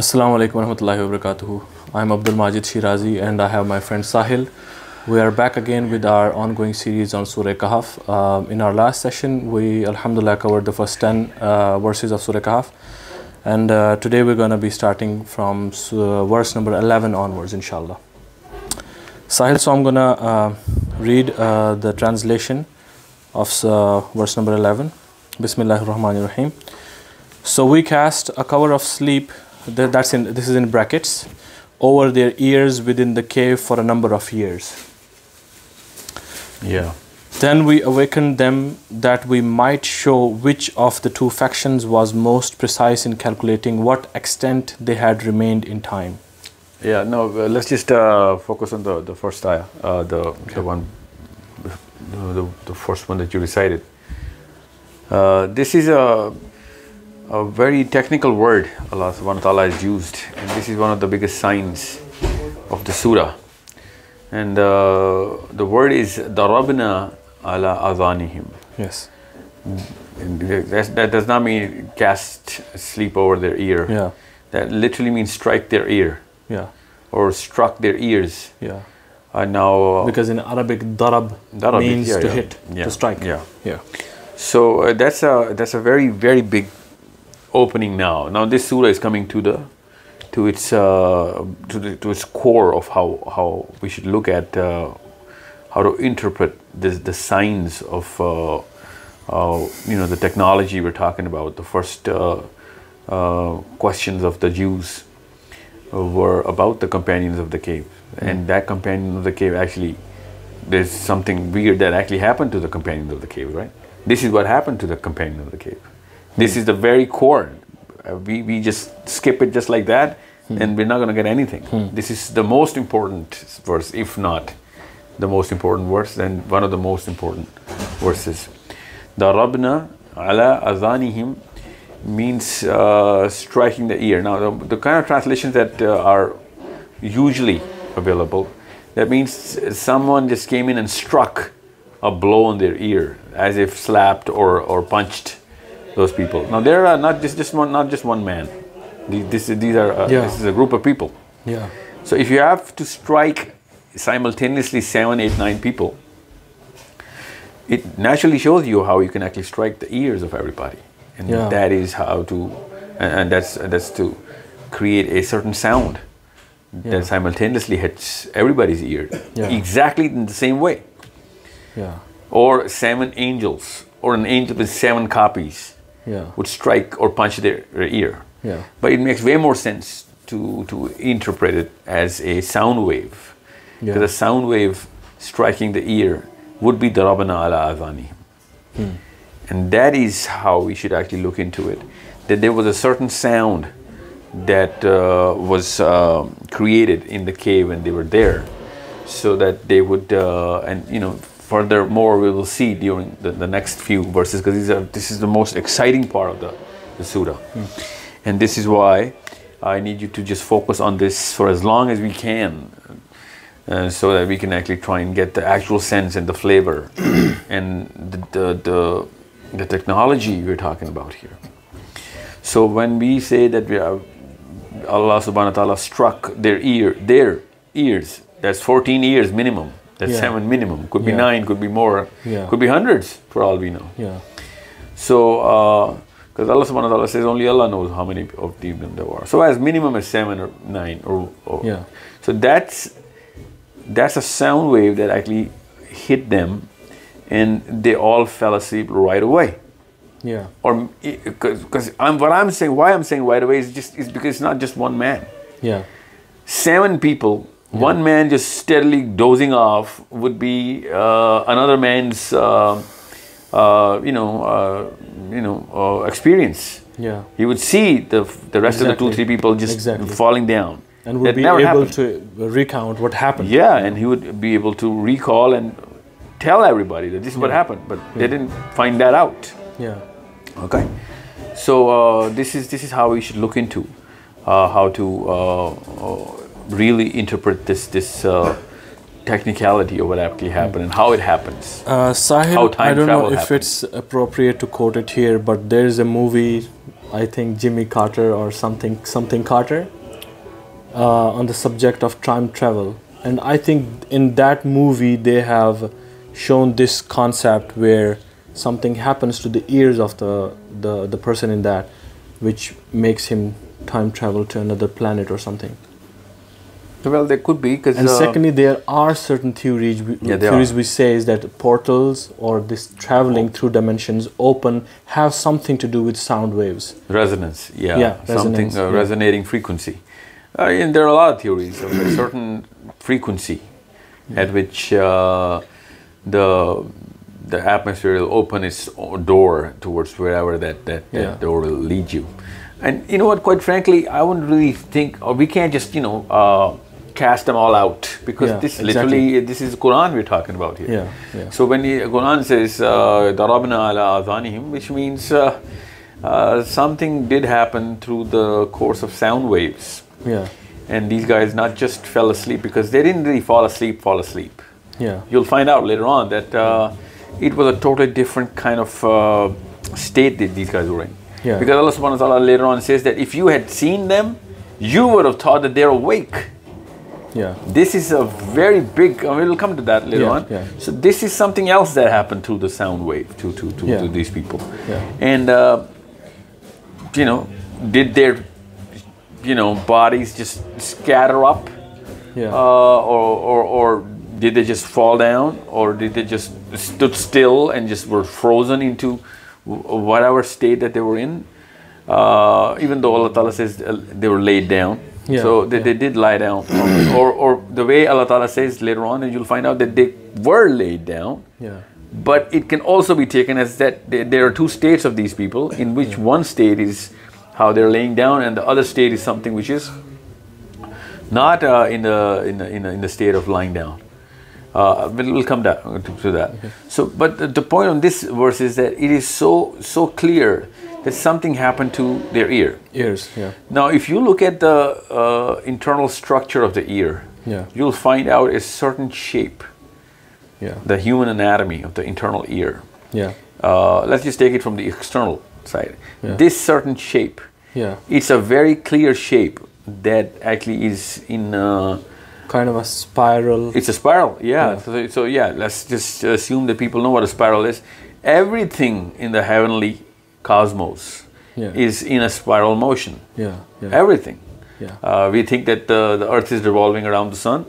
Assalamu alaikum warahmatullahi wabarakatuh. I am Abdul Majid Shirazi and I have my friend Sahil. We are back again with our ongoing series on Surah Kahaf. In our last session, we alhamdulillah covered the first 10 verses of Surah Kahaf. And today we're going to be starting from verse number 11 onwards, inshallah. Sahil, so I'm going to read the translation of verse number 11. Bismillahir Rahmanir Rahim. So we cast a cover of sleep, this is in brackets, over their ears within the cave for a number of years. Yeah. Then we awakened them that we might show which of the two factions was most precise in calculating what extent they had remained in time. Yeah, no, let's just focus on the first ayah, the first one that you recited. This is a very technical word Allah subhanahu wa ta'ala has used, and this is one of the biggest signs of the surah. And the word is darabna ala adhanihim. Yes. That does not mean cast sleep over their ear. Yeah. That literally means strike their ear. Yeah. Or struck their ears. Yeah. Now because in Arabic darab means to hit, to strike. Yeah. Yeah. So that's a very big opening. Now this surah is coming to its core of how we should look at how to interpret the signs of the technology we're talking about. The first questions of the Jews were about the companions of the cave, and that companion of the cave, actually there's something weird that actually happened to the companions of the cave, right? This is what happened to the companion of the cave. This is the very core. We just skip it just like that, and we're not going to get anything. This is the most important verse, if not the most important verse, then one of the most important verses. Darabna ala azanihim means striking the ear. Now, the kind of translations that are usually available, that means someone just came in and struck a blow on their ear, as if slapped or punched those people. Now there are not just one man. This is a group of people. Yeah. So if you have to strike simultaneously 7, 8, 9 people, it naturally shows you how you can actually strike the ears of everybody, and that is how to, and that's to create a certain sound that simultaneously hits everybody's ear exactly in the same way. Yeah. Or 7 angels, or an angel with 7 copies. Yeah. Would strike or punch their ear. Yeah. But it makes way more sense to interpret it as a sound wave. Because a sound wave striking the ear would be darabana ala adhanihim. And that is how we should actually look into it. That there was a certain sound that was created in the cave when they were there. So that they would, furthermore, we will see during the next few verses, because this is the most exciting part of the surah. And this is why I need you to just focus on this for as long as we can, so that we can actually try and get the actual sense and the flavor and the technology we're talking about here. So when we say that Allah subhanahu wa ta'ala struck their ears, that's 14 ears minimum. That's 7 minimum. Could be 9, could be more, could be hundreds for all we know. Yeah. So, because Allah subhanahu wa ta'ala says only Allah knows how many of them there were. So as minimum as 7 or 9 or so that's a sound wave that actually hit them, and they all fell asleep right away. Yeah. Or because why I'm saying right away is because it's not just one man. Yeah. 7 people. Yeah. One man just steadily dozing off would be another man's, experience. Yeah, he would see the rest of the 2-3 people just falling down, and would be able to recount what happened. Yeah, and he would be able to recall and tell everybody that this is what happened, but they didn't find that out. Yeah. Okay. So this is how we should look into how to. Really interpret this technicality of what actually happened and how it happens. Sahil, I don't know if it's appropriate to quote it here, but there's a movie I think Jimmy Carter or something Carter on the subject of time travel. And I think in that movie they have shown this concept where something happens to the ears of the person in that, which makes him time travel to another planet or something. Well, there could be. And secondly, there are certain theories we say is that portals or this traveling through dimensions have something to do with sound waves. Resonance, yeah. Yeah, something, resonating frequency. And there are a lot of theories of a certain frequency at which the atmosphere will open its door towards wherever that door will lead you. And you know what, quite frankly, I wouldn't really think, or we can't just, you know, cast them all out, because this is Quran we're talking about here. Yeah, yeah. So when the Quran says, darabna ala adhanihim, which means something did happen through the course of sound waves. Yeah. And these guys not just fell asleep, because they didn't really fall asleep. Yeah. You'll find out later on that it was a totally different kind of state that these guys were in. Yeah. Because Allah subhanahu wa ta'ala later on says that if you had seen them, you would have thought that they're awake. Yeah. This is a very big, I mean, we'll come to that later on. Yeah. So this is something else that happened through the sound wave to these people. Yeah. And, you know, did their, you know, bodies just scatter up? Yeah. Or did they just fall down? Or did they just stood still and just were frozen into whatever state that they were in, even though Allah Ta'ala says they were laid down, so they did lie down, or the way Allah Ta'ala says later on, and you'll find out that they were laid down, but it can also be taken as that there are two states of these people, in which one state is how they're laying down, and the other state is something which is not in the state of lying down. We'll come back to that. Okay. So, but the point on this verse is that it is so clear that something happened to their ears. Yeah. Now, if you look at the internal structure of the ear, you'll find out a certain shape. Yeah. The human anatomy of the internal ear. Yeah. Let's just take it from the external side. Yeah. This certain shape. Yeah. It's a very clear shape that actually is in. Kind of a spiral. It's a spiral, yeah. So yeah, let's just assume that people know what a spiral is. Everything in the heavenly cosmos is in a spiral motion. Yeah, yeah. Everything. Yeah. We think that the Earth is revolving around the Sun,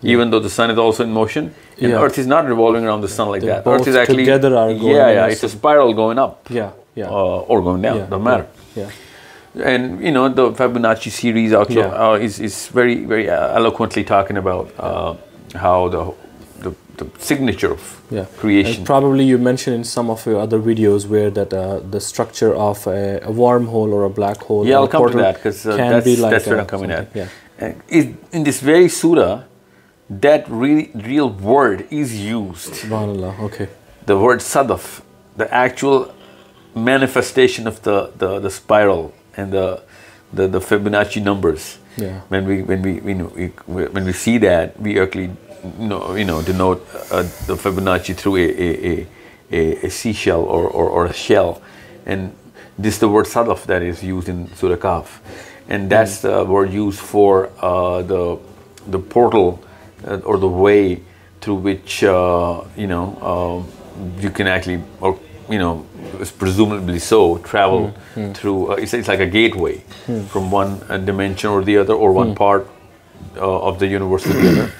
even though the Sun is also in motion. And the Earth is not revolving around the Sun like that. Earth is actually together are going. Yeah, yeah. It's a spiral going up. Yeah, yeah. Or going down. Doesn't matter. Yeah. And you know, the Fibonacci series also is very, very eloquently talking about how the signature of creation. And probably you mentioned in some of your other videos where that the structure of a wormhole or a black hole. Yeah, I'll come to that, because that's where I'm coming at. Yeah. In this very surah, that real word is used. Subhanallah. Okay. The word Sadaf, the actual manifestation of the spiral. And the Fibonacci numbers. Yeah. When we see that, we actually denote the Fibonacci through a seashell or a shell, and this is the word Sadaf that is used in Surah Kahaf, and that's the word used for the portal or the way through which you can actually presumably so travel through it's like a gateway from one dimension or the other, or one part of the universe to the other.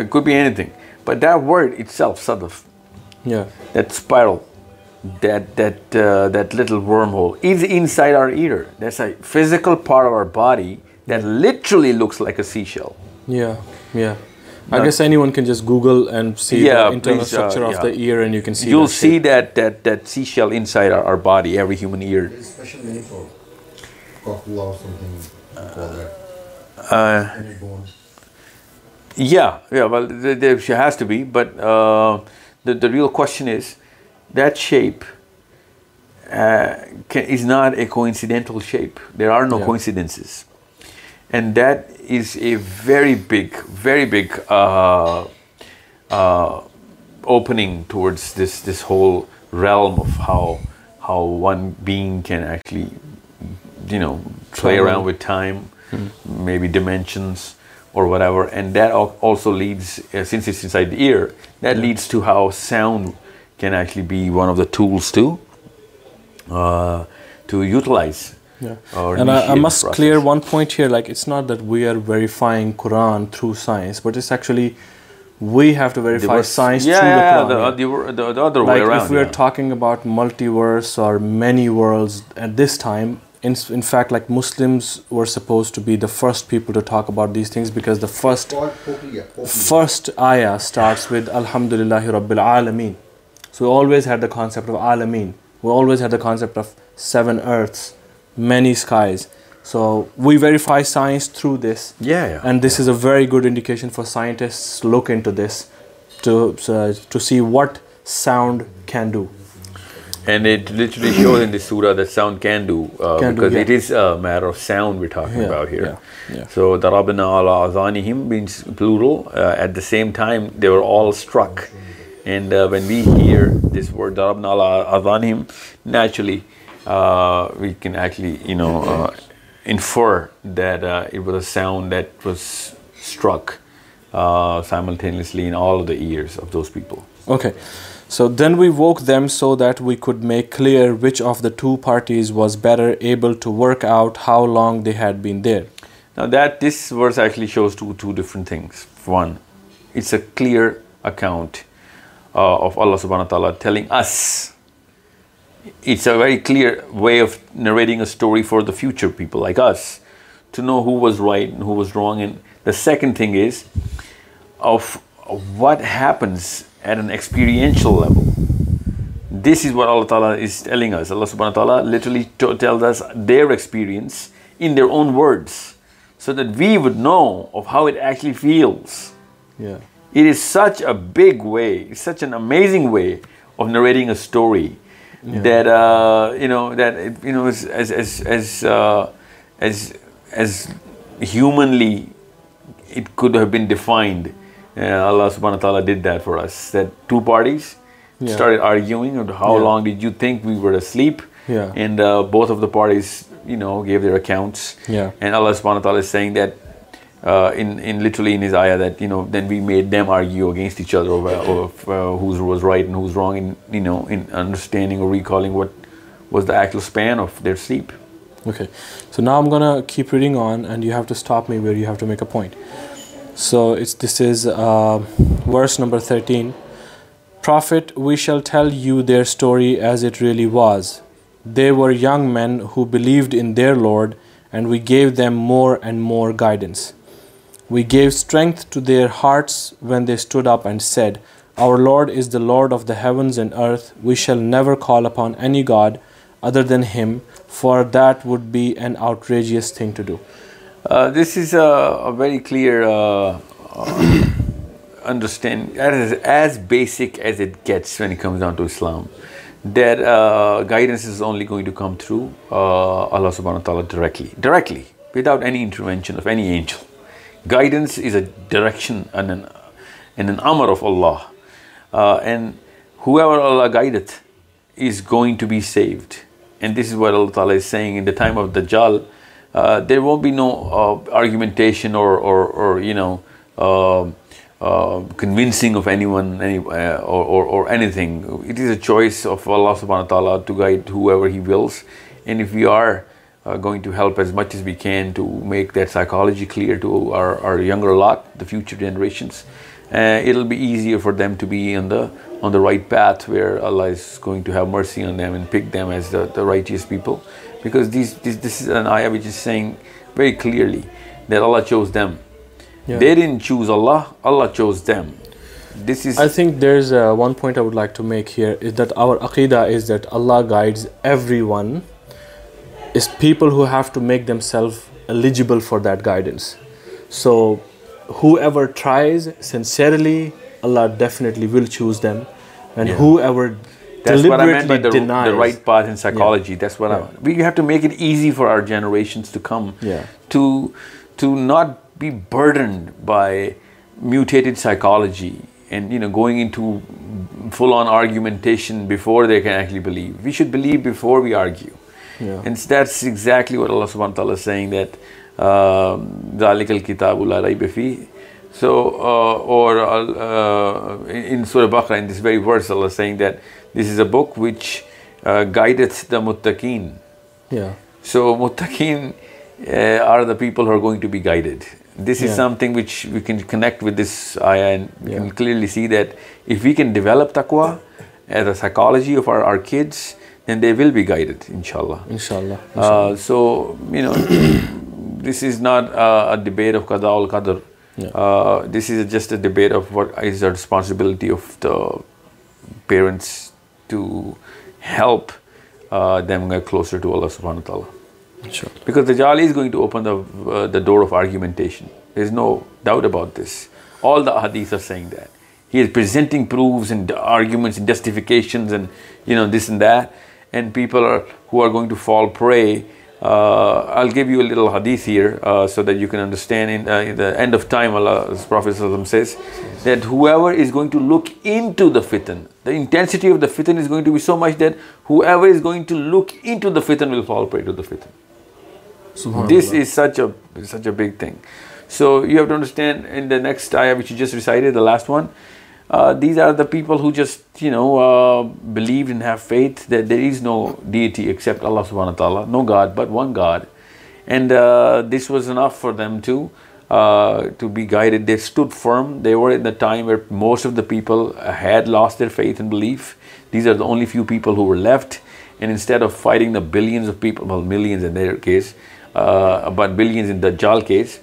It could be anything, but that word itself, Sadaf, that spiral, that little wormhole is inside our ear. That's a physical part of our body that literally looks like a seashell. I guess anyone can just Google and see the internal structure of the ear, and you can see. You'll see that seashell inside our body. Every human ear. There's a special name for cochlear or something called that. Any bone. Yeah. Well, there has to be, but the real question is that shape is not a coincidental shape. There are no coincidences. And that is a very big opening towards this whole realm of how one being can actually you know, play around with time, maybe dimensions or whatever, and that also leads, since it's inside the ear, that leads to how sound can actually be one of the tools to utilize. Yeah. And I must clear one point here, like it's not that we are verifying Quran through science, but it's actually we have to verify science through the Quran. The other way around. If we are talking about multiverse or many worlds at this time, in fact, like Muslims were supposed to be the first people to talk about these things, because the first ayah starts with Alhamdulillahi Rabbil Alameen. So we always had the concept of Alameen. We always had the concept of 7 earths. Many skies. So we verify science through this, and this is a very good indication for scientists to look into this to see what sound can do. And it literally shows in the surah that sound can do, because it is a matter of sound we're talking about here. So darabna ala azanihim means plural. At the same time they were all struck, and when we hear this word darabna ala azanihim, naturally we can actually, you know, infer that it was a sound that was struck simultaneously in all of the ears of those people. Okay, so then we woke them so that we could make clear which of the two parties was better able to work out how long they had been there. Now that this verse actually shows two different things. One, it's a clear account of Allah subhanahu wa ta'ala telling us. It's a very clear way of narrating a story for the future people like us to know who was right and who was wrong. And the second thing is of what happens at an experiential level. This is what Allah Ta'ala is telling us. Allah Subhanahu Wa Ta'ala literally tells us their experience in their own words so that we would know of how it actually feels. Yeah. It is such a big way, it's such an amazing way of narrating a story. Yeah. That as humanly it could have been defined, Allah subhanahu wa ta'ala did that for us. That two parties started arguing about how long did you think we were asleep, and both of the parties, you know, gave their accounts. And Allah subhanahu wa ta'ala is saying that in literally in his ayah that, you know, then we made them argue against each other over who was right and who's wrong in, you know, in understanding or recalling what was the actual span of their sleep. Okay, so now I'm gonna keep reading on, and you have to stop me where you have to make a point. So this is verse number 13. Prophet, we shall tell you their story as it really was. They were young men who believed in their Lord, and we gave them more and more guidance. We gave strength to their hearts when they stood up and said, Our Lord is the Lord of the heavens and earth. We shall never call upon any God other than Him, for that would be an outrageous thing to do. This is a very clear understanding, as basic as it gets when it comes down to Islam, that guidance is only going to come through Allah subhanahu wa ta'ala directly, without any intervention of any angel. Guidance is a direction and an amr of Allah, and whoever Allah guideth is going to be saved. And this is what Allah Ta'ala is saying in the time of Dajjal. There won't be no argumentation or you know, convincing of anyone or anything. It is a choice of Allah subhanahu wa ta'ala to guide whoever He wills, and if we are going to help as much as we can to make that psychology clear to our younger lot, the future generations, it'll be easier for them to be on the right path, where Allah is going to have mercy on them and pick them as the righteous people, because this is an ayah which is saying very clearly that Allah chose them. Yeah. They didn't choose Allah, Allah chose them. This is, I think there's one point I would like to make here, is that our aqeedah is that Allah guides everyone. It's people who have to make themselves eligible for that guidance. So whoever tries sincerely, Allah definitely will choose them. And whoever that's what I meant by the right path in psychology. That's what we have to make it easy for our generations to come to not be burdened by mutated psychology and, you know, going into full-on argumentation before they can actually believe. We should believe before we argue. Yeah. And that's exactly what Allah subhanahu wa ta'ala is saying, that ذَلِكَ الْكِتَابُ لَا رَيْبَ فِيهِ. So, in Surah Baqarah, in this very verse, Allah is saying that this is a book which guideth the muttaqeen. Yeah. So, muttaqeen are the people who are going to be guided. This is something which we can connect with this ayah, and we can clearly see that if we can develop taqwa as a psychology of our kids, then they will be guided, inshallah. Inshallah. So, you know, this is not a debate of qada ul qadr. Yeah. This is just a debate of what is the responsibility of the parents to help them get closer to Allah subhanahu wa ta'ala. Sure. Because Dajjal is going to open the door of argumentation. There is no doubt about this. All the hadiths are saying that. He is presenting proofs and arguments and justifications and, you know, this and that. And people who are going to fall prey. I'll give you a little hadith here so that you can understand. In the end of time, Allah's Prophet says that whoever is going to look into the fitan, the intensity of the fitan is going to be so much that whoever is going to look into the fitan will fall prey to the fitan. This is such a big thing. So you have to understand, in the next ayah which you just recited, the last one, these are the people who just, you know, believe and have faith that there is no deity except Allah subhanahu wa ta'ala, no God but one God. And this was enough for them to be guided. They stood firm. They were in the time where most of the people had lost their faith and belief. These are the only few people who were left. And instead of fighting the billions of people, well, millions in their case, but billions in Dajjal case,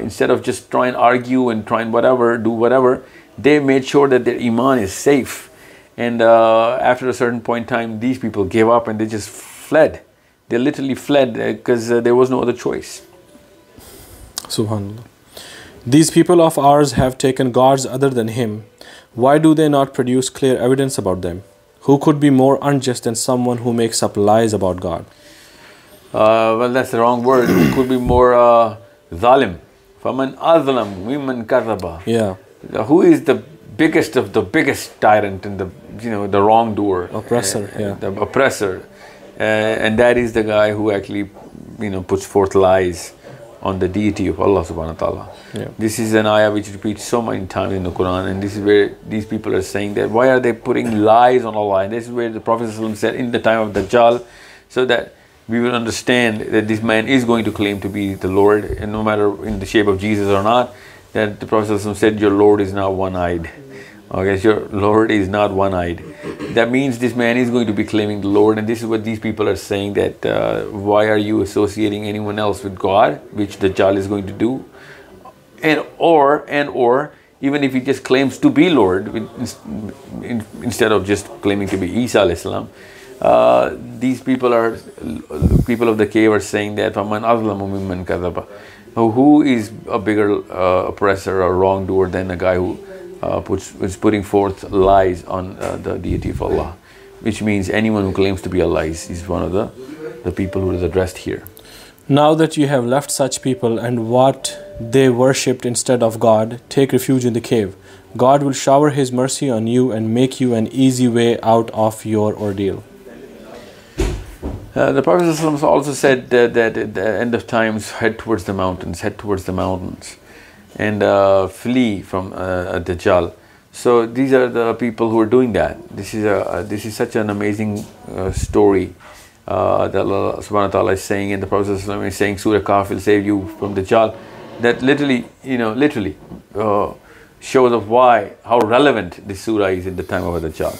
instead of just trying to argue and trying whatever, do whatever, they made sure that their iman is safe. And after a certain point in time, these people gave up and they just fled. They literally fled because there was no other choice. Subhanallah. These people of ours have taken gods other than him. Why do they not produce clear evidence about them? Who could be more unjust than someone who makes up lies about God? Well, that's the wrong word. Who could be more zalim? فَمَنْ أَظْلَمْ مِمَّنْ كَذَبَ. Yeah. Who is the biggest of the biggest tyrant and the, you know, the wrongdoer, oppressor, the oppressor, and that is the guy who actually, you know, puts forth lies on the deity of Allah subhanahu wa ta'ala. Yeah. This is an ayah which repeats so many times in the Quran, and this is where these people are saying that why are they putting lies on Allah? And this is where the Prophet said in the time of Dajjal, so that we will understand that this man is going to claim to be the Lord, and no matter in the shape of Jesus or not. That the Prophet said, your Lord is not one-eyed. Okay, your Lord is not one-eyed. That means this man is going to be claiming the Lord, and this is what these people are saying, that why are you associating anyone else with God, which Dajjal is going to do, and or even if he just claims to be Lord, instead of just claiming to be Isa alayhi salam, these people of the cave are saying that فَمَنْ أَظْلَمُ مِمَّنْ كَذَبَ. Who is a bigger oppressor or wrongdoer than a guy who is putting forth lies on the deity of Allah? Which means anyone who claims to be a lie is one of the people who is addressed here. Now that you have left such people and what they worshipped instead of God, take refuge in the cave. God will shower His mercy on you and make you an easy way out of your ordeal. The Prophet also said that at the end of times, head towards the mountains and flee from Dajjal. So these are the people who are doing that. This is such an amazing story that Allah subhanahu wa ta'ala is saying, and the Prophet is saying Surah Kahaf will save you from Dajjal. That literally shows of how relevant this surah is in the time of Dajjal.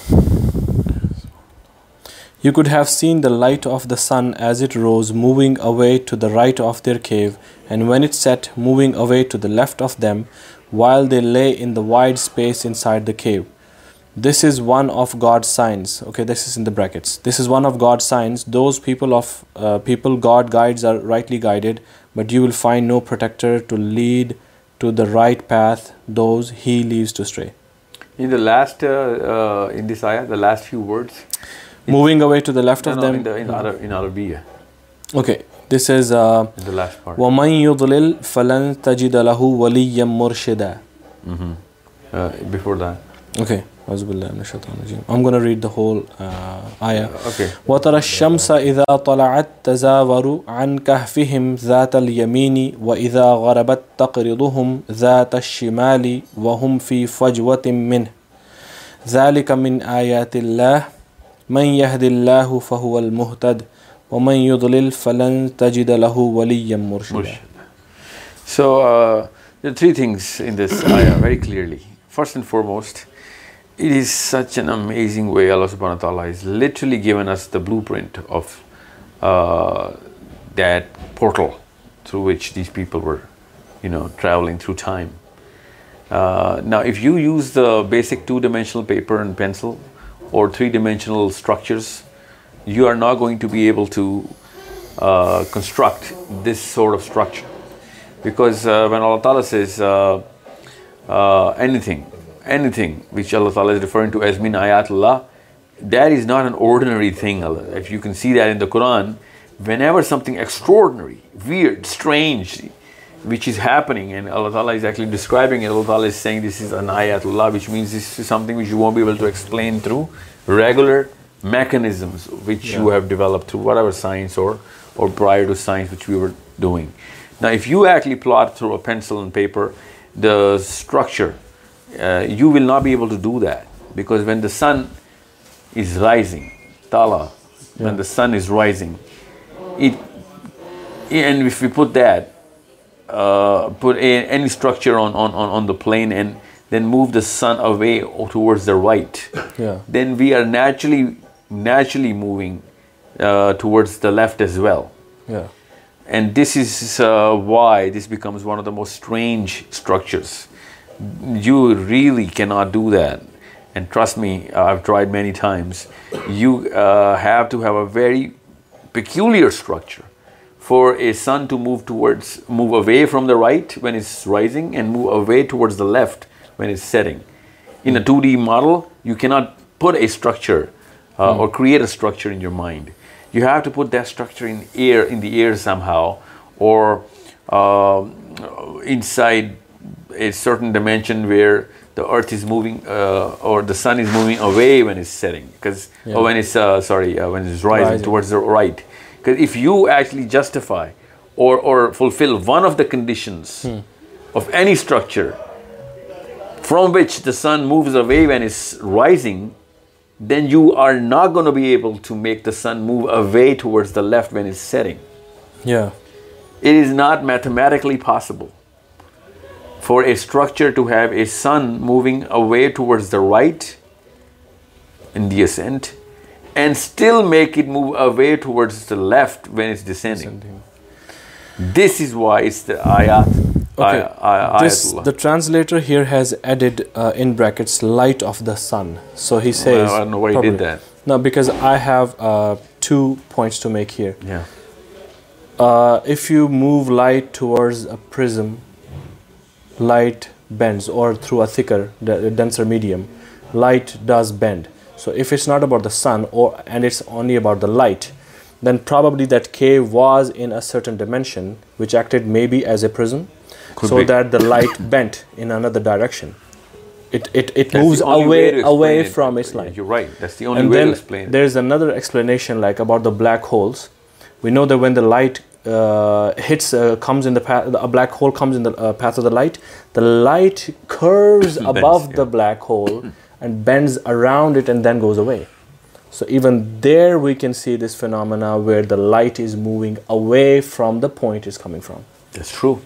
You could have seen the light of the sun as it rose, moving away to the right of their cave, and when it set, moving away to the left of them, while they lay in the wide space inside the cave. This is one of God's signs. Okay, this is in the brackets. This is one of God's signs. Those people God guides are rightly guided, but you will find no protector to lead to the right path those He leaves to stray. In the last, in this ayah, the last few words. Moving away to the left of them. In Arabiya. Okay, this is the last part. وَمَنْ يُضْلِلْ فَلَنْ تَجِدَ لَهُ وَلِيًّا مُرْشِدًا. Before that. Okay. I'm going to read the whole ayah. Okay. وَتَرَى الشَّمْسَ إِذَا طَلَعَتْ تَزَاوَرُ عَنْ كَهْفِهِمْ ذَاتَ الْيَمِينِ وَإِذَا غَرَبَتْ تَقْرِضُهُمْ ذَاتَ الشِّمَالِ وَهُمْ فِي فَجْوَةٍ مِّنْهِ ذَلِكَ مِنْ آيَاتِ اللَّهِ مَنْ يَهْدِ اللَّهُ فَهُوَ الْمُهْتَدِ وَمَنْ يُضْلِلْ فَلَنْ تَجِدَ لَهُ وَلِيًّا مُرْشِدًا. So there are three things in this ayah very clearly. First and foremost, it is such an amazing way Allah subhanahu wa ta'ala has literally given us the blueprint of that portal through which these people were, you know, traveling through time. Now if you use the basic two-dimensional paper and pencil or three-dimensional structures, you are not going to be able to construct this sort of structure, because when Allah ta'ala says anything which Allah Ta'ala is referring to as min ayatullah, that is not an ordinary thing. If you can see that in the Quran, whenever something extraordinary, weird, strange, which is happening and Allah Ta'ala is actually describing it, Allah Ta'ala is saying this is an ayatullah, which means this is something which you won't be able to explain through regular mechanisms which you have developed through whatever science or prior to science which we were doing. Now if you actually plot through a pencil and paper the structure, you will not be able to do that, because when the sun is rising, when the sun is rising, and if we put that, any structure on the plane and then move the sun away towards the right, then we are naturally moving towards the left as well. And this is why this becomes one of the most strange structures. You really cannot do that, and trust me, I've tried many times. You have to have a very peculiar structure for a sun to move away from the right when it's rising and move away towards the left when it's setting. In a 2D model, you cannot put a structure or create a structure in your mind. You have to put that structure in the air somehow, or inside a certain dimension where the earth is moving or the sun is moving away when it's setting, because when it's rising towards the right. Because if you actually justify or fulfill one of the conditions of any structure from which the sun moves away when it's rising, then you are not going to be able to make the sun move away towards the left when it's setting. It is not mathematically possible for a structure to have a sun moving away towards the right in the ascent and still make it move away towards the left when it's descending. This is why it's the ayat. The translator here has added in brackets light of the sun. So he says, I don't know why he did that. No, because I have 2 points to make here. If you move light towards a prism, light bends, or through a thicker, denser medium, light does bend. So if it's not about the sun and it's only about the light, then probably that cave was in a certain dimension which acted maybe as a prism. That the light bent in another direction. It moves away from its light. You're right, that's the only way to explain it. There's another explanation like about the black holes. We know that when the light a black hole comes in the path of the light curves above the black hole and bends around it and then goes away. So even there we can see this phenomena where the light is moving away from the point it's coming from. That's true.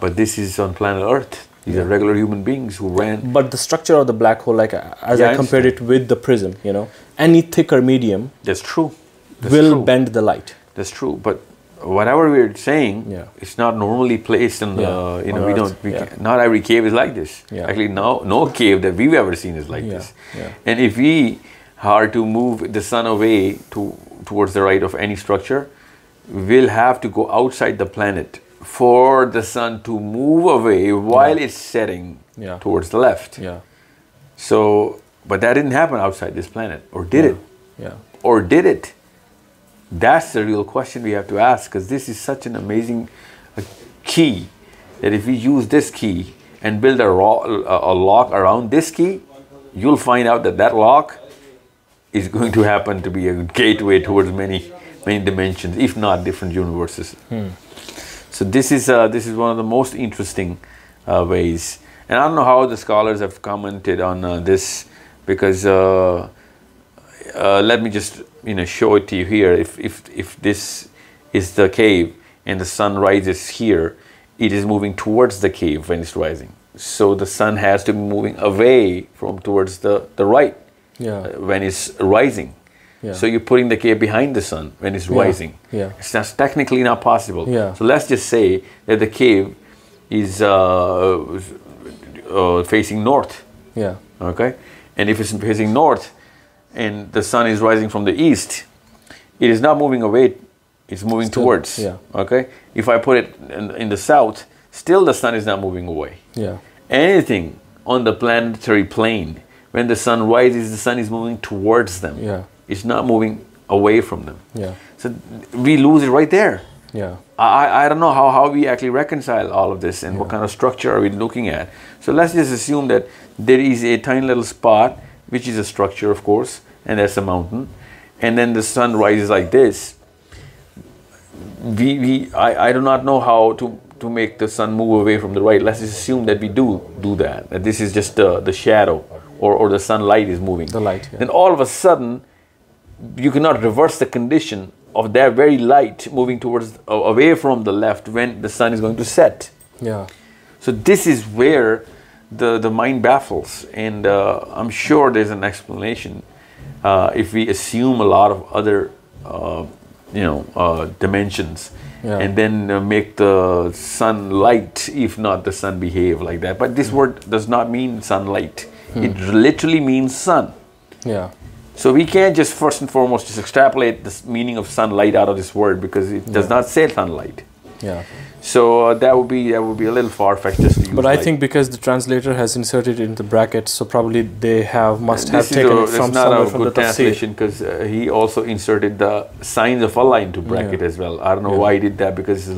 But this is on planet Earth. These are regular human beings who ran. But the structure of the black hole, like as I compared it with the prism, you know, any thicker medium, will bend the light. That's true, but whatever we're saying, it's not normally placed in the, you know, not every cave is like this. Actually, no cave that we've ever seen is like this. And if we are to move the sun away towards the right of any structure, we'll have to go outside the planet for the sun to move away while it's setting towards the left. So, but that didn't happen outside this planet, or did it? Or did it? That's the real question we have to ask, because this is such an amazing key that if we use this key and build a lock around this key, you'll find out that that lock is going to happen to be a gateway towards many dimensions, if not different universes. So this is one of the most interesting ways. And I don't know how the scholars have commented on this, because let me just show it to you here. If this is the cave and the sun rises here, it is moving towards the cave when it's rising. So the sun has to be moving away towards the right when it's rising. Yeah. So you're putting the cave behind the sun when it's rising. Yeah. That's technically not possible. Yeah. So let's just say that the cave is facing north. Yeah. Okay? And if it's facing north and the sun is rising from the east, it is not moving away, it's moving towards. Yeah. Okay? If I put it in the south, still the sun is not moving away. Yeah. Anything on the planetary plane, when the sun rises, the sun is moving towards them. Yeah. It's not moving away from them. Yeah. So we lose it right there. Yeah. I don't know how we actually reconcile all of this, and what kind of structure are we looking at. So let's just assume that there is a tiny little spot which is a structure, of course, and that's a mountain, and then the sun rises like this. I do not know how to make the sun move away from the right. Let's just assume that we do that. That this is just the shadow, or the sunlight is moving. The light. Yeah. Then all of a sudden, you cannot reverse the condition of that very light moving towards away from the left when the sun is going to set. Yeah. So this is where the mind baffles, and I'm sure there's an explanation if we assume a lot of other dimensions, and then make the sunlight, if not the sun, behave like that. But this word does not mean sunlight. It literally means sun. Yeah. So we can't just first and foremost just extrapolate the meaning of sunlight out of this word, because it does not say sunlight. Yeah. So that would be a little far-fetched. But I think because the translator has inserted it in the brackets, so probably they must have taken it from somewhere from the tafsir. It's not a good translation, because he also inserted the signs of Allah into bracket as well. I don't know why he did that, because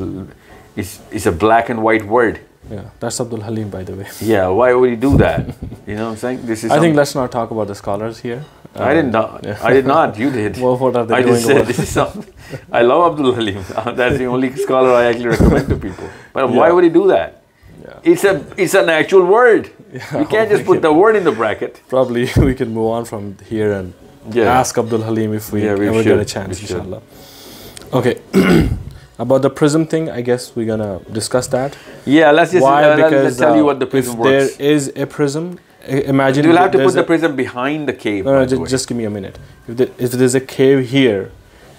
it's a black and white word. Yeah, that's Abdul Halim, by the way. Yeah, why would he do that? You know what I'm saying? I think let's not talk about the scholars here. I did not. Yeah. I did not. You did. Well, what are they doing? I just said this is something. I love Abdul Halim. That's the only scholar I actually recommend to people. But why would he do that? Yeah. It's an actual word. Yeah, you can't just put the word in the bracket. Probably we can move on from here and ask Abdul Halim if we ever get a chance, inshallah. Okay. About the prism thing, I guess we're gonna discuss that. Yeah, let's just let's tell you what the prism works. If there is a prism, imagine you'll have to put the prism behind the cave. No, just give me a minute. If there's a cave here,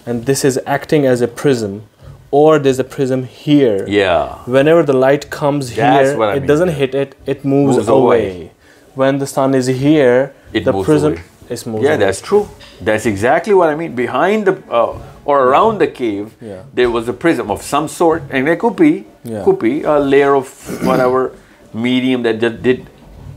and this is acting as a prism, or there's a prism here. Yeah. Whenever the light comes here, it doesn't hit it; it moves away. When the sun is here, the prism is moving. Yeah, that's true. That's exactly what I mean. Behind the or around the cave, there was a prism of some sort, and it could be a layer of whatever medium that just did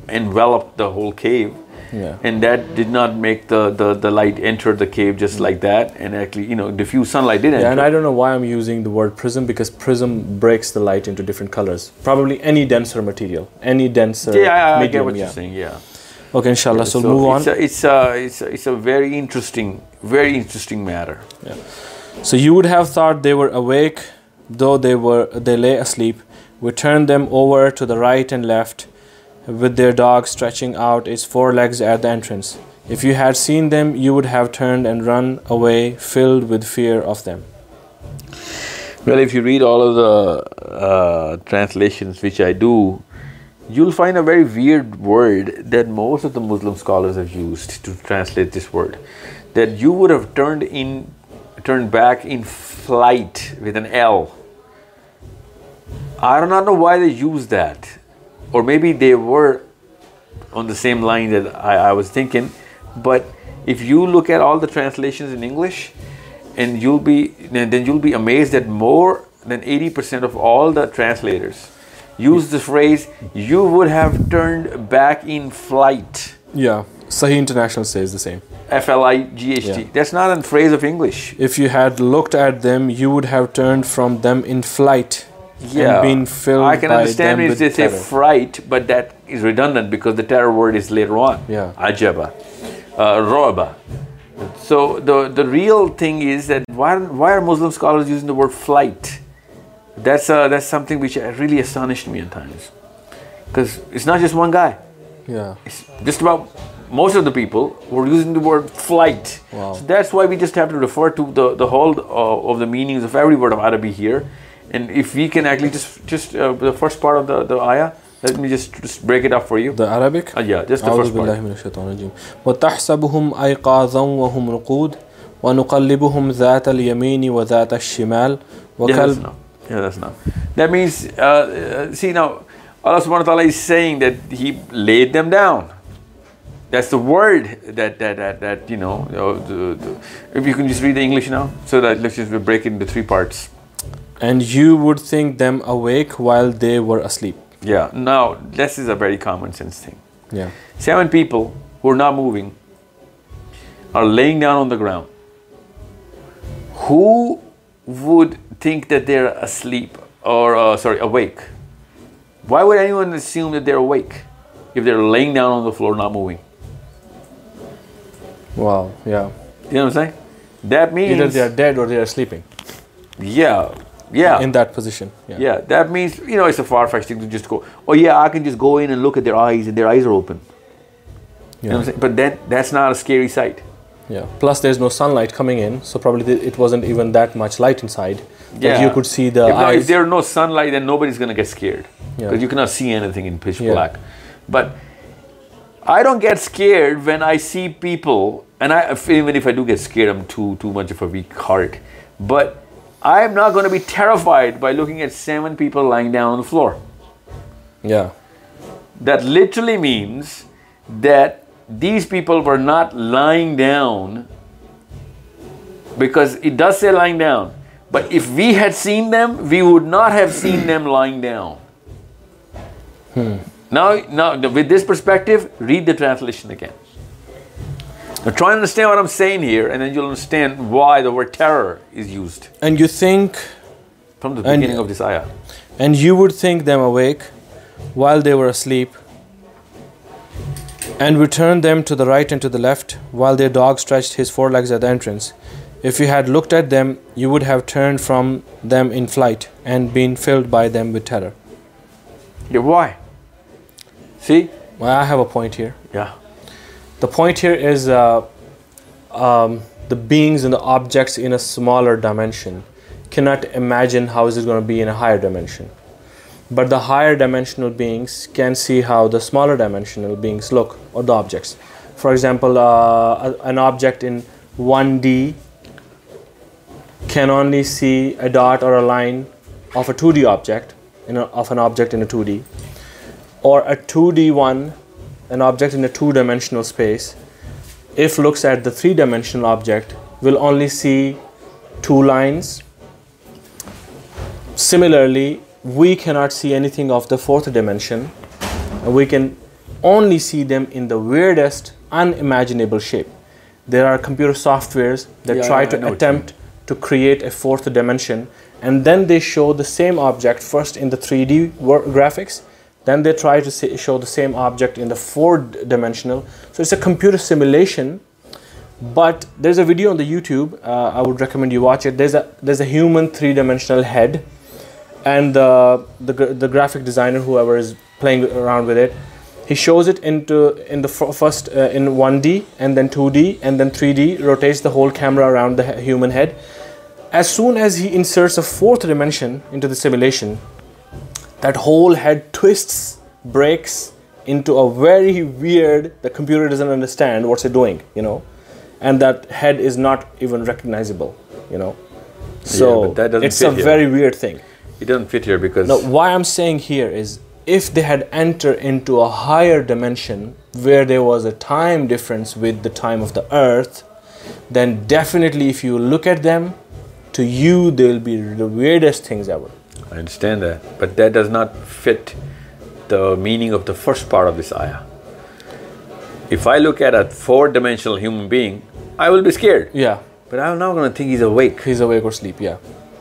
enveloped the whole cave, and that did not make the light enter the cave just like that, and actually diffuse sunlight did enter. And I don't know why I'm using the word prism, because prism breaks the light into different colors. Probably any denser material, any denser medium. I get what you're saying. Yeah. Okay, inshallah. So move on. It's a very interesting matter. Yeah. So you would have thought they were awake, though they lay asleep. We turned them over to the right and left, with their dog stretching out its four legs at the entrance. If you had seen them, you would have turned and run away, filled with fear of them. Well, if you read all of the translations, which I do, you'll find a very weird word that most of the Muslim scholars have used to translate this word. That you would have turned back in flight with an L. I do not know why they use that. Or maybe they were on the same line that I was thinking. But if you look at all the translations in English, and then you'll be amazed that more than 80% of all the translators use the phrase, you would have turned back in flight. Yeah, Sahih International says the same. F-L-I-G-H-T. Yeah. That's not a phrase of English. If you had looked at them, you would have turned from them in flight. and being filled by them with terror. I can understand if they say fright, but that is redundant because the terror word is later on. Yeah. Ajaba, roba. So the real thing is that why are Muslim scholars using the word flight? That's something which really astonished me at times, because it's not just one guy. Yeah. It's just about most of the people were using the word flight. Wow. So that's why we just have to refer to the whole of the meanings of every word of Arabic here. And if we can actually just the first part of the ayah, let me just break it up for you. The Arabic? Yeah, just the first part. أعوذ بالله من الشيطان الرجيم. وتحسبهم أيقاظا وهم رقود ونقلبهم ذات اليمين وذات الشمال وكل. Yeah, that's enough. That means, see now, Allah subhanahu wa ta'ala is saying that He laid them down. That's the word that you know. If you can just read the English now, so that let's just break it into three parts. And you would think them awake while they were asleep. Yeah. Now, this is a very common sense thing. Yeah. 7 people who are not moving are laying down on the ground. Who would think that they're asleep or awake? Why would anyone assume that they're awake if they're laying down on the floor not moving? Wow, yeah. You know what I'm saying? That means either they are dead or they are sleeping. Yeah, yeah. In that position. Yeah, yeah. That means, you know, it's a far-fetched thing to just go, oh yeah, I can just go in and look at their eyes and their eyes are open. Yeah. You know what I'm saying? But that's not a scary sight. Yeah. Plus, there's no sunlight coming in, so probably it wasn't even that much light inside. Yeah. You could see the eyes. If there's no sunlight, then nobody's going to get scared. Because you cannot see anything in pitch black. But I don't get scared when I see people, and even if I do get scared, I'm too much of a weak heart. But I'm not going to be terrified by looking at 7 people lying down on the floor. Yeah. That literally means that these people were not lying down, because it does say lying down. But if we had seen them, we would not have seen them lying down. Now, with this perspective, read the translation again. Now, try and understand what I'm saying here, and then you'll understand why the word terror is used. And you think... From the beginning of this ayah. And you would think them awake while they were asleep, and we turned them to the right and to the left, while their dog stretched his forelegs at the entrance. If you had looked at them, you would have turned from them in flight and been filled by them with terror. Yeah, why? See? Well, I have a point here. Yeah. The point here is the beings and the objects in a smaller dimension cannot imagine how is it going to be in a higher dimension. But the higher dimensional beings can see how the smaller dimensional beings look, or the objects. For example, an object in 1D can only see a dot or a line of a 2D object, of an object in a 2D. Or a 2D one, an object in a 2-dimensional space, if looks at the 3-dimensional object, will only see 2 lines. Similarly, we cannot see anything of the 4th dimension. We can only see them in the weirdest, unimaginable shape. There are computer softwares that try to attempt to create a 4th dimension, and then they show the same object first in the 3D graphics, then they try to show the same object in the 4-dimensional. So it's a computer simulation. But there's a video on the YouTube, I would recommend you watch it. There's a human 3-dimensional head, and the graphic designer, whoever is playing around with it, he shows it in 1D, and then 2D, and then 3D, rotates the whole camera around the human head. As soon as he inserts a 4th dimension into the simulation, that whole head twists, breaks into a very weird, the computer doesn't understand what's it doing, and that head is not even recognizable, So it's a very weird thing. It doesn't fit here because... No, why I'm saying here is, if they had entered into a higher dimension where there was a time difference with the time of the earth, then definitely if you look at them, to you they'll be the weirdest things ever. I understand that, but that does not fit the meaning of the first part of this ayah. If I look at a 4-dimensional human being, I will be scared. Yeah. But I'm not going to think he's awake. He's awake or asleep, yeah.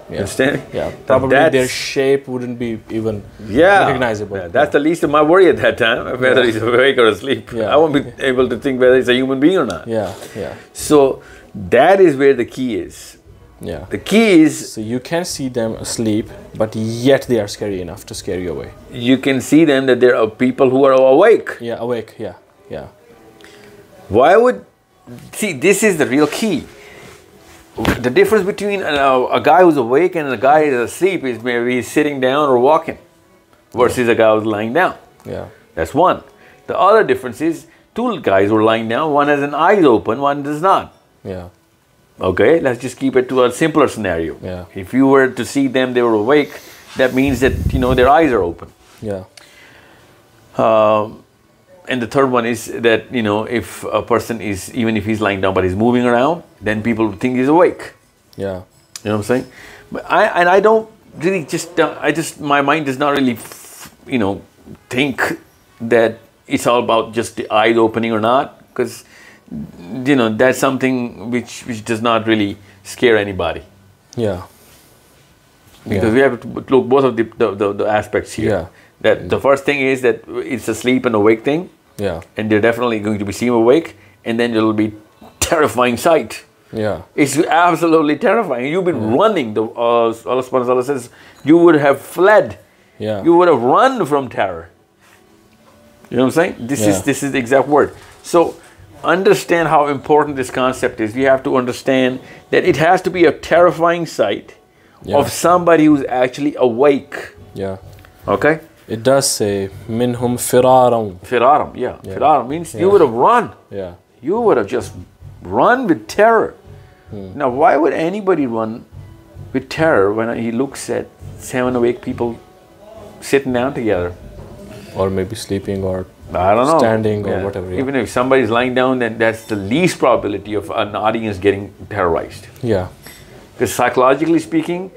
You understand? Yeah, probably their shape wouldn't be even recognizable. Yeah, that's the least of my worry at that time, whether he's awake or asleep. Yeah. I won't be able to think whether he's a human being or not. Yeah, yeah. So that is where the key is. Yeah. The key is... So you can see them asleep, but yet they are scary enough to scare you away. You can see them that there are people who are awake. Yeah, awake, yeah, yeah. Why would... See, this is the real key. The difference between a guy who's awake and a guy who's asleep is maybe he's sitting down or walking versus a guy who's lying down. Yeah. That's one. The other difference is two guys who are lying down. One has an eyes open, one does not. Yeah. Okay, let's just keep it to a simpler scenario. Yeah. If you were to see them, they were awake, that means that, you know, their eyes are open. Yeah. And the third one is that, you know, if a person is, even if he's lying down but he's moving around, then people think he's awake. Yeah. You know what I'm saying? But I don't really just, my mind does not really, you know, think that it's all about just the eyes opening or not, because... you know, that's something which does not really scare anybody. Yeah. Because we have to look both of the aspects here. Yeah. That the first thing is that it's a sleep and awake thing. Yeah. And they're definitely going to be seen awake, and then it'll be terrifying sight. Yeah. It's absolutely terrifying. You've been running. Allah subhanahu wa ta'ala says you would have fled. Yeah. You would have run from terror. You know what I'm saying? This is the exact word. So understand how important this concept is. We have to understand that it has to be a terrifying sight of somebody who's actually awake. Yeah. Okay? It does say, minhum firaram. Firaram, yeah. Firaram means you would have run. Yeah. You would have just run with terror. Now, why would anybody run with terror when he looks at 7 awake people sitting down together? Or maybe sleeping, or... I don't know. Standing or whatever. Yeah. Even if somebody's lying down, then that's the least probability of an audience getting terrorized. Yeah. Because psychologically speaking,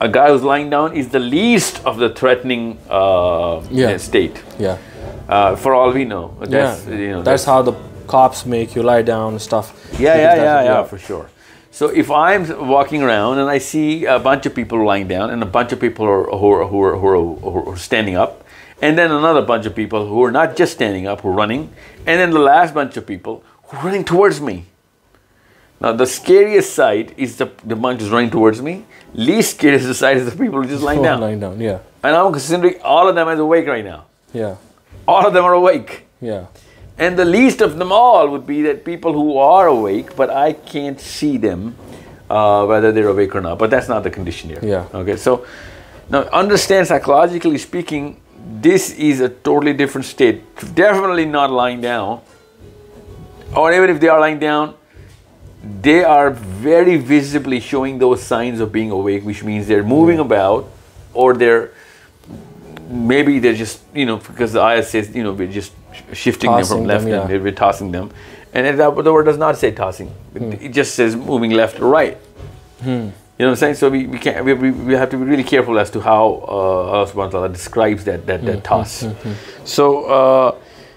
a guy who's lying down is the least of the threatening state. Yeah. For all we know. That's, you know, that's how the cops make you lie down and stuff. Yeah, for sure. So if I'm walking around and I see a bunch of people lying down and a bunch of people who are standing up, and then another bunch of people who are not just standing up, who are running. And then the last bunch of people who are running towards me. Now, the scariest side is the bunch who's running towards me. Least scariest side is the people who are just lying down. Lying down, yeah. And I'm considering all of them as awake right now. Yeah. All of them are awake. Yeah. And the least of them all would be that people who are awake, but I can't see them, whether they're awake or not. But that's not the condition here. Yeah. Okay, so now understand, psychologically speaking, this is a totally different state. Definitely not lying down. Or even if they are lying down, they are very visibly showing those signs of being awake, which means they're moving about, or they're just, you know, because the ayah says, you know, we're just shifting tossing them from left and we're tossing them. And that, the word does not say tossing. It just says moving left or right. You know what I'm saying? So we have to be really careful as to how Allah subhanahu wa ta'ala describes that toss. So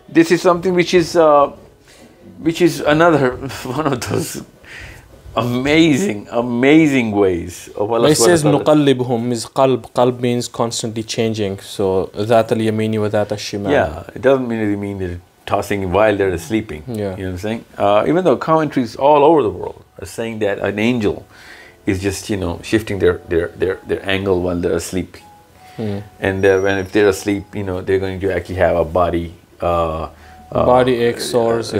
this is something which is another one of those amazing ways of Allah subhanahu wa ta'ala. It says nuqallibhum is qalb. Qalb means constantly changing. So that al yamini wa that al shimal. Yeah, it doesn't really mean they're tossing while they're sleeping. Yeah. You know what I'm saying? Even though commentaries all over the world are saying that an angel is just, you know, shifting their angle while they're asleep, and when if they're asleep, you know, they're going to actually have a body ache sores,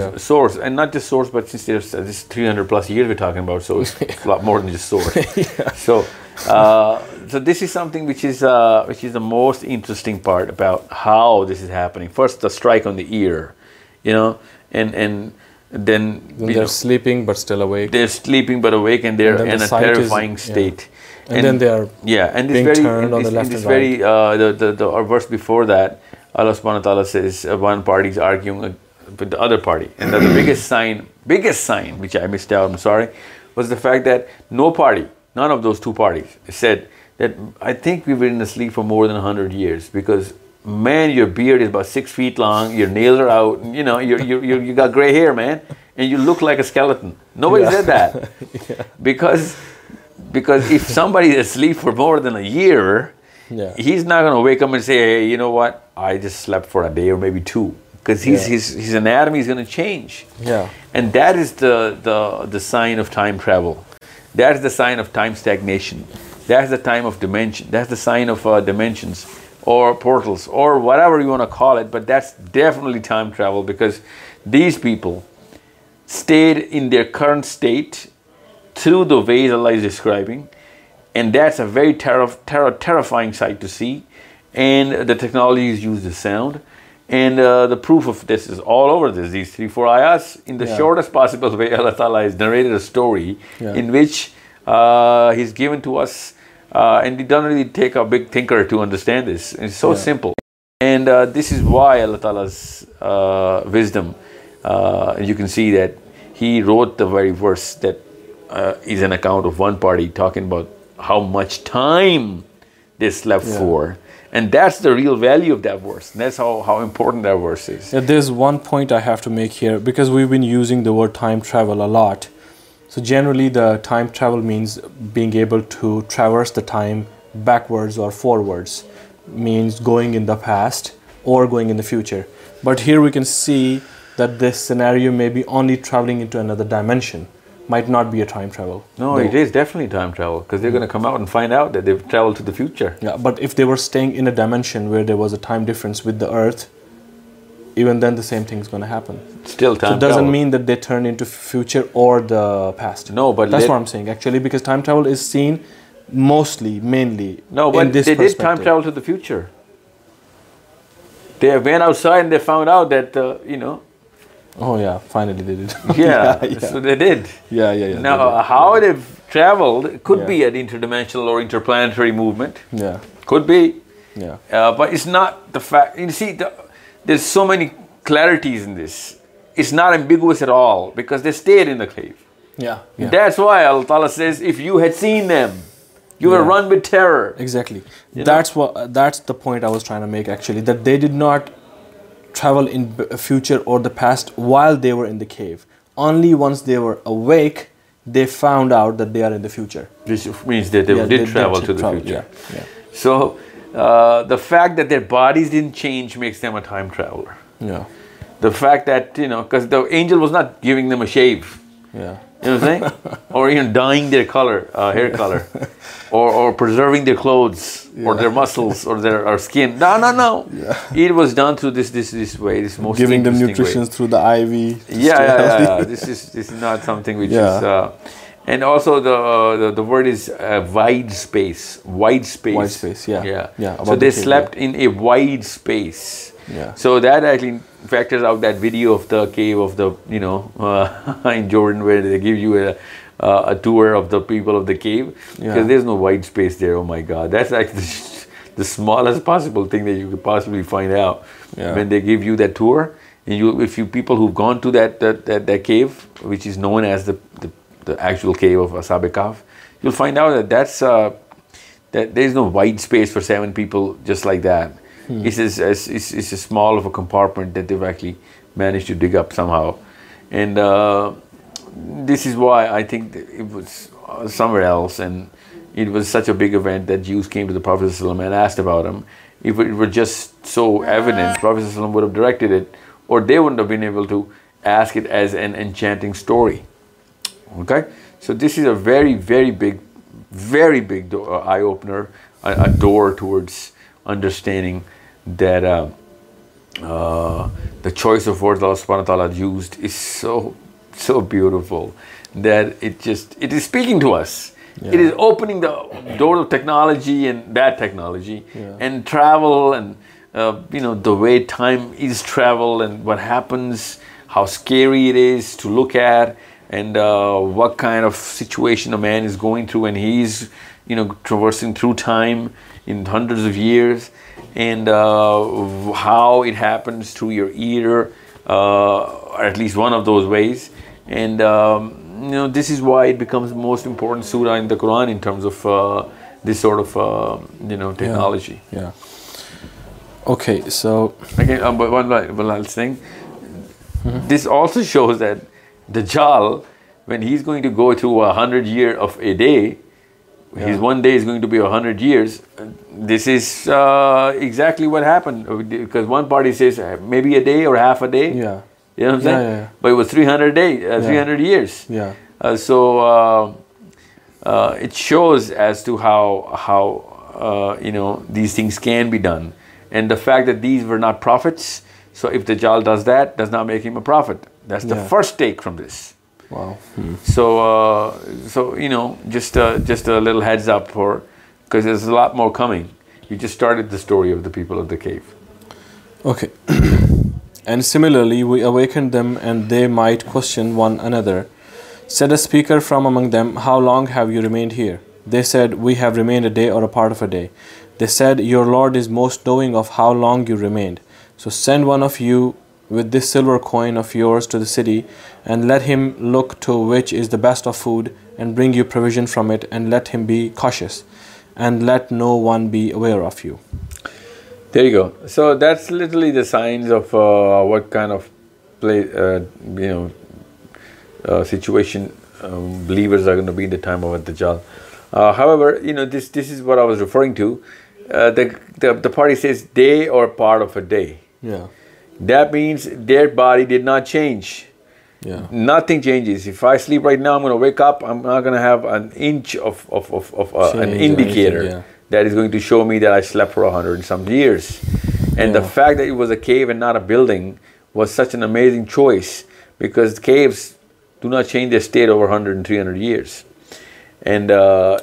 and not just sores, but since there's this 300 plus years we're talking about, so it's a lot more than just sores. So this is something which is the most interesting part about how this is happening. First, the strike on the ear, you know, and Then they're sleeping but still awake. They're sleeping but awake, and they're in a terrifying state. And then they are being turned on the left and right. The verse before that, Allah subhanahu wa ta'ala says one party is arguing with the other party. And the biggest sign, which I missed out, I'm sorry, was the fact that none of those two parties said that, I think we've been asleep for more than 100 years because... Man, your beard is about 6 feet long. Your nails are out. You know, you got gray hair, man, and you look like a skeleton. Nobody said that because Because if somebody is asleep for more than a year, he's not going to wake up and say, hey, you know what? I just slept for a day or maybe two. Because his anatomy is going to change. Yeah. And that is the sign of time travel. That is the sign of time stagnation. That's the time of dimension. That's the sign of dimensions or portals or whatever you want to call it. But that's definitely time travel, because these people stayed in their current state through the ways Allah is describing. And that's a very terrifying sight to see. And the technology is used as sound. And the proof of this is all over this. These 3-4 ayahs, in the shortest possible way, Allah Ta'ala has narrated a story in which He's given to us. And it doesn't really take a big thinker to understand this. It's so simple. And this is why Allah Ta'ala's wisdom, you can see that He wrote the very verse that is an account of one party talking about how much time they slept for. And that's the real value of that verse. And that's how important that verse is. Yeah, there's one point I have to make here, because we've been using the word time travel a lot. So generally, the time travel means being able to traverse the time backwards or forwards, means going in the past or going in the future. But here we can see that this scenario may be only traveling into another dimension. Might not be a time travel. No, it is definitely time travel, because they're going to come out and find out that they've traveled to the future. Yeah, but if they were staying in a dimension where there was a time difference with the Earth, even then the same thing is going to happen. Still time travel. So it doesn't mean that they turn into future or the past. No, but that's what I'm saying, actually, because time travel is seen mainly in this perspective. No, but they did time travel to the future. They went outside and they found out that, oh yeah, finally they did. So they did. Yeah. Now, how they've traveled could be an interdimensional or interplanetary movement. Yeah. Could be. Yeah. But it's not the fact. You see, there's so many clarities in this. It's not ambiguous at all, because they stayed in the cave. Yeah. That's why Allah Ta'ala says, if you had seen them, you were run with terror. Exactly. That's the point I was trying to make, actually, that they did not travel in future or the past while they were in the cave. Only once they were awake, they found out that they are in the future. Which means that they did travel to the future. Yeah. So the fact that their bodies didn't change makes them a time traveler. Yeah. The fact that, because the angel was not giving them a shave. Yeah. You know what I'm saying? Or even dyeing their hair color, or preserving their clothes, or their muscles, or their skin. No. Yeah. It was done through this way. This most giving them nutrition through the IV. Yeah. This is not something which is. And also the word is wide space. Wide space. So they slept in a wide space. Yeah. So that actually factors out that video of the cave of the, in Jordan, where they give you a tour of the people of the cave, because there's no wide space there. Oh my God. That's actually the smallest possible thing that you could possibly find out when they give you that tour. And if you people who've gone to that cave, which is known as the actual cave of Ashab-e Kahf, you'll find out that there's no wide space for 7 people just like that. It's a small of a compartment that they've actually managed to dig up somehow. And this is why I think it was somewhere else, and it was such a big event that Jews came to the Prophet ﷺ and asked about him. If it were just so evident, Prophet ﷺ would have directed it, or they wouldn't have been able to ask it as an enchanting story. Okay? So this is a very, very big eye-opener, a door towards understanding that the choice of words Allah subhanahu wa ta'ala used is so beautiful that it is speaking to us. Yeah. It is opening the door of technology and that technology and travel and the way time is traveled and what happens, how scary it is to look at, and what kind of situation a man is going through when he's traversing through time in hundreds of years, and how it happens through your ear, or at least one of those ways. And this is why it becomes the most important surah in the Quran in terms of this sort of technology. Okay, so again, but one last thing. This also shows that Dajjal, when he's going to go through 100 years of a day, Yeah. One day is going to be 100 years. This is exactly what happened. Because one party says maybe a day or half a day. Yeah. You know what I'm saying? Yeah, yeah. But it was 300 days, 300 years. Yeah. So it shows as to how you know, these things can be done. And the fact that these were not prophets. So if Dajjal does that, does not make him a prophet. That's the first take from this. Wow. So you know, just a little heads up for, because there's a lot more coming. You just started the story of the people of the cave. Okay. And similarly, we awakened them and they might question one another. Said a speaker from among them, "How long have you remained here?" They said, "We have remained a day or a part of a day." They said, "Your Lord is most knowing of how long you remained. So send one of you with this silver coin of yours to the city, and let him look to which is the best of food, and bring you provision from it, and let him be cautious, and let no one be aware of you." There you go. So that's literally the signs of what kind of play, situation believers are going to be in the time of Dajjal. However, you know, this is what I was referring to. The party says day or part of a day. Yeah. That means their body did not change. Yeah. Nothing changes. If I sleep right now, I'm going to wake up. I'm not going to have an inch of an indicator that is going to show me that I slept for 100 and some years. And the fact that it was a cave and not a building was such an amazing choice, because caves do not change their state over 100 and 300 years. And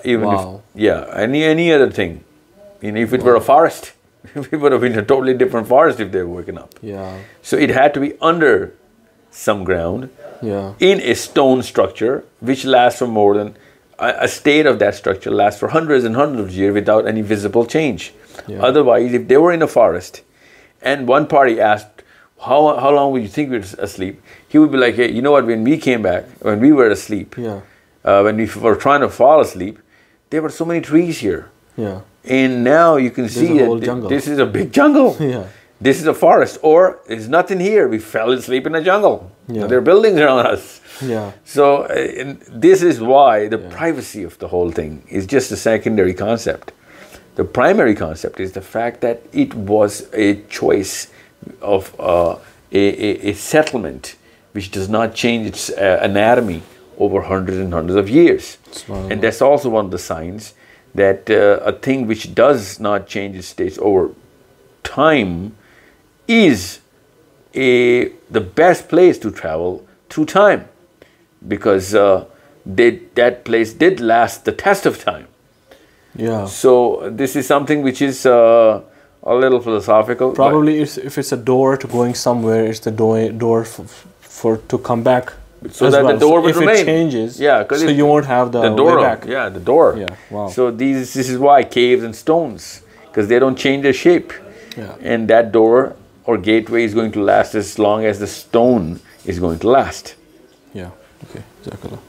even if, any other thing, you know, if it were a forest, we would have been a totally different forest if they were waking up. Yeah. So it had to be under some ground, in a stone structure, which lasts for more than a state of that structure lasts for hundreds and hundreds of years without any visible change. Yeah. Otherwise, if they were in a forest, and one party asked, "How long would you think we were asleep?" He would be like, "Hey, you know what? When we came back, when we were asleep, when we were trying to fall asleep, there were so many trees here." Yeah. And now you can see that this is a big jungle. Yeah. This is a forest, or there's nothing here. We fell asleep in a jungle. Yeah. There are buildings around us. Yeah. So this is why the privacy of the whole thing is just a secondary concept. The primary concept is the fact that it was a choice of a settlement which does not change its anatomy over hundreds and hundreds of years. Wow. And that's also one of the signs that a thing which does not change its states over time is the best place to travel through time, because that place did last the test of time. Yeah. So this is something which is a little philosophical. Probably if it's a door to going somewhere, it's the door for to come back. So that the door would remain. If it changes, so you won't have the door way back. Yeah, the door. Yeah, wow. So this is why caves and stones, because they don't change their shape. Yeah. And that door or gateway is going to last as long as the stone is going to last. Yeah, okay. Jazakallah.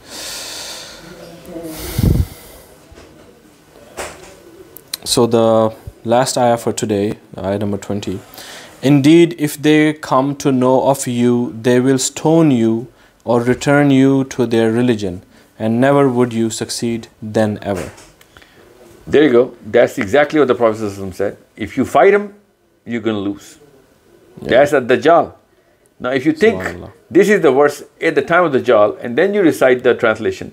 So the last ayah for today, ayah number 20. Indeed, if they come to know of you, they will stone you or return you to their religion, and never would you succeed then ever. There you go. That's exactly what the Prophet said. If you fight him, you're going to lose. Yeah. That's a Dajjal. Now if you think this is the verse at the time of Dajjal, and then you recite the translation.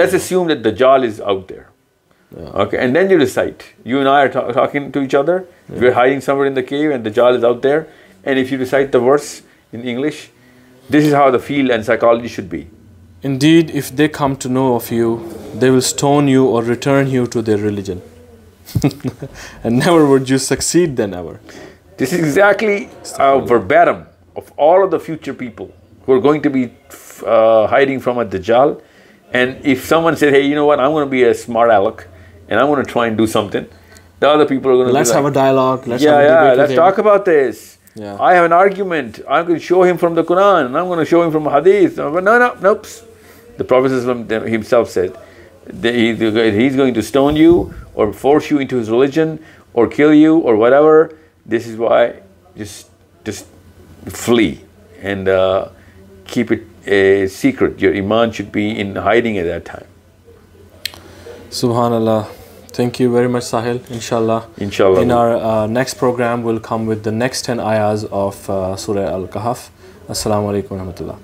Let's assume that Dajjal is out there. Yeah. Okay, and then you recite. You and I are talking to each other. Yeah. We're hiding somewhere in the cave and Dajjal is out there. And if you recite the verse in English, this is how the field and psychology should be. Indeed, if they come to know of you, they will stone you or return you to their religion. And never would you succeed then ever. This is exactly verbatim of all of the future people who are going to be hiding from a Dajjal. And if someone said, "Hey, you know what, I'm going to be a smart aleck and I'm going to try and do something," the other people are going to be like, "Let's have a dialogue. Let's talk about this. Yeah. I have an argument. I'm going to show him from the Quran, and I'm going to show him from Hadith." No. The Prophet himself said, "He's going to stone you, or force you into his religion, or kill you, or whatever. This is why just flee and keep it a secret. Your iman should be in hiding at that time." سبحان اللہ. Thank you very much, Sahil. Inshallah. In our next program, we'll come with the next 10 ayahs of Surah Al-Kahf. Assalamu alaikum wa rahmatullah.